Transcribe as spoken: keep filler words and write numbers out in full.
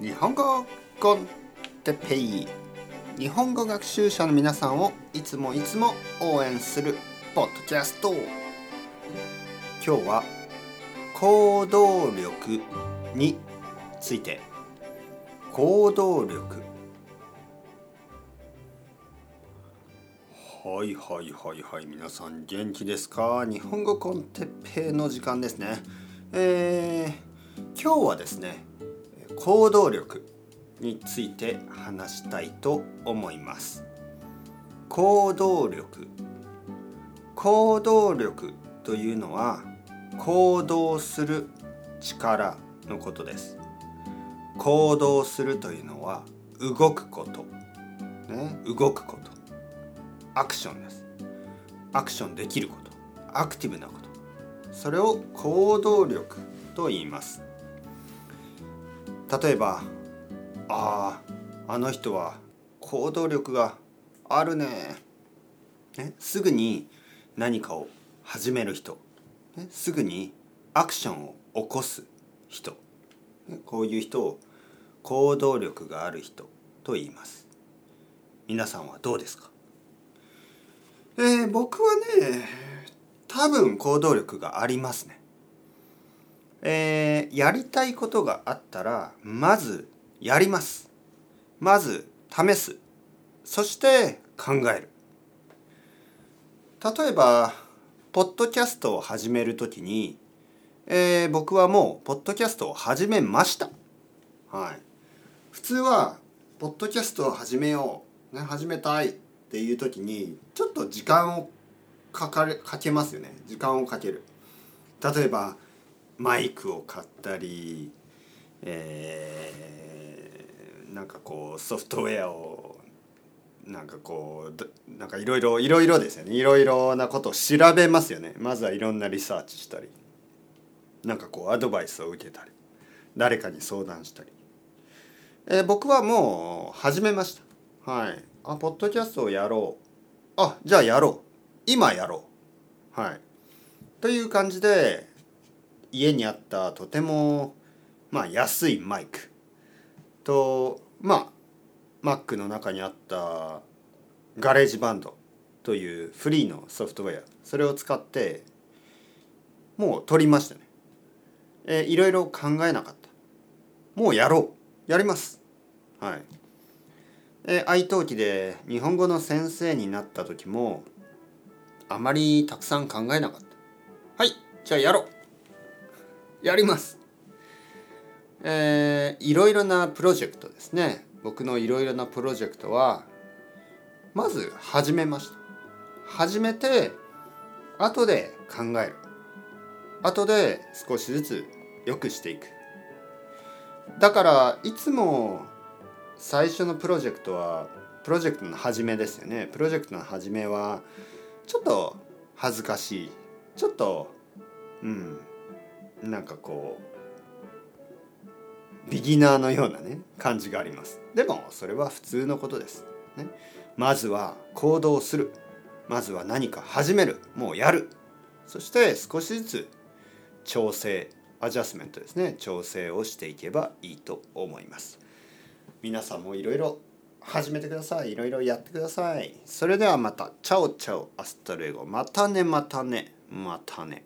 日本語コンテペイ、日本語学習者の皆さんをいつもいつも応援するポッドキャスト。今日は行動力について。行動力、はいはいはいはい、皆さん元気ですか？日本語コンテッペイの時間ですね。えー、今日はですね、行動力について話したいと思います。行動力、行動力というのは行動する力のことです。行動するというのは動くこと、ね、動くこと、アクションです。アクションできること、アクティブなこと、それを行動力と言います。例えば、ああ、あの人は行動力がある ね, ねすぐに何かを始める人、ね、すぐにアクションを起こす人、ね、こういう人を行動力がある人と言います。皆さんはどうですか？えー、僕はね、多分行動力がありますね。えー、やりたいことがあったら、まずやります。まず試す。そして考える。例えば、ポッドキャストを始めるときに、えー、僕はもうポッドキャストを始めました。はい。普通は、ポッドキャストを始めよう。ね、始めたい。っていう時にちょっと時間をかかるかけますよね。時間をかける。例えばマイクを買ったり、えー、なんかこうソフトウェアをなんかこうなんかいろいろいろいろですよね。いろいろなことを調べますよね。まずはいろんなリサーチしたり、なんかこうアドバイスを受けたり、誰かに相談したり。えー、僕はもう始めました。はい。あ、ポッドキャストをやろう。あ、じゃあやろう。今やろう。はい。という感じで、家にあったとても、まあ、安いマイクと、まあ、Mac の中にあったガレージバンドというフリーのソフトウェア、それを使って、もう撮りましたね。えー、いろいろ考えなかった。もうやろう。やります。はい。えー、iTalkiで日本語の先生になった時もあまりたくさん考えなかった。はい、じゃあやろう、やります。えー、いろいろなプロジェクトですね。僕のいろいろなプロジェクトはまず始めました。始めて後で考える、後で少しずつ良くしていく。だからいつも最初のプロジェクトはプロジェクトの始めですよね。プロジェクトの始めはちょっと恥ずかしい、ちょっとうんなんかこうビギナーのようなね感じがあります。でもそれは普通のことです、ね、まずは行動する、まずは何か始める、もうやる、そして少しずつ調整、アジャスメントですね、調整をしていけばいいと思います。皆さんもいろいろ始めてください。いろいろやってください。それではまた。チャオチャオアスタルエゴ。またねまたねまたね。